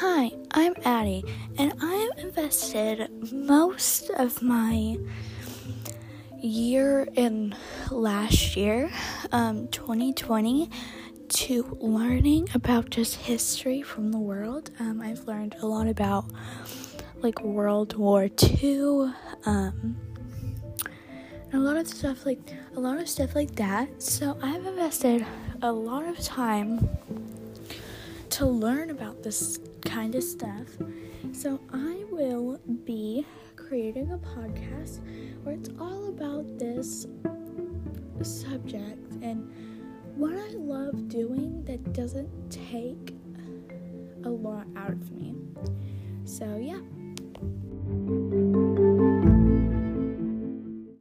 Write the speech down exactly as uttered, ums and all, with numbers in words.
Hi, I'm Addie, and I have invested most of my year in last year, um, twenty twenty, to learning about just history from the world. Um, I've learned a lot about, like, World War Two, um, and a lot of stuff like, a lot of stuff like that, so I've invested a lot of time to learn about this kind of stuff. So I will be creating a podcast where it's all about this subject and what I love doing that doesn't take a lot out of me. So yeah.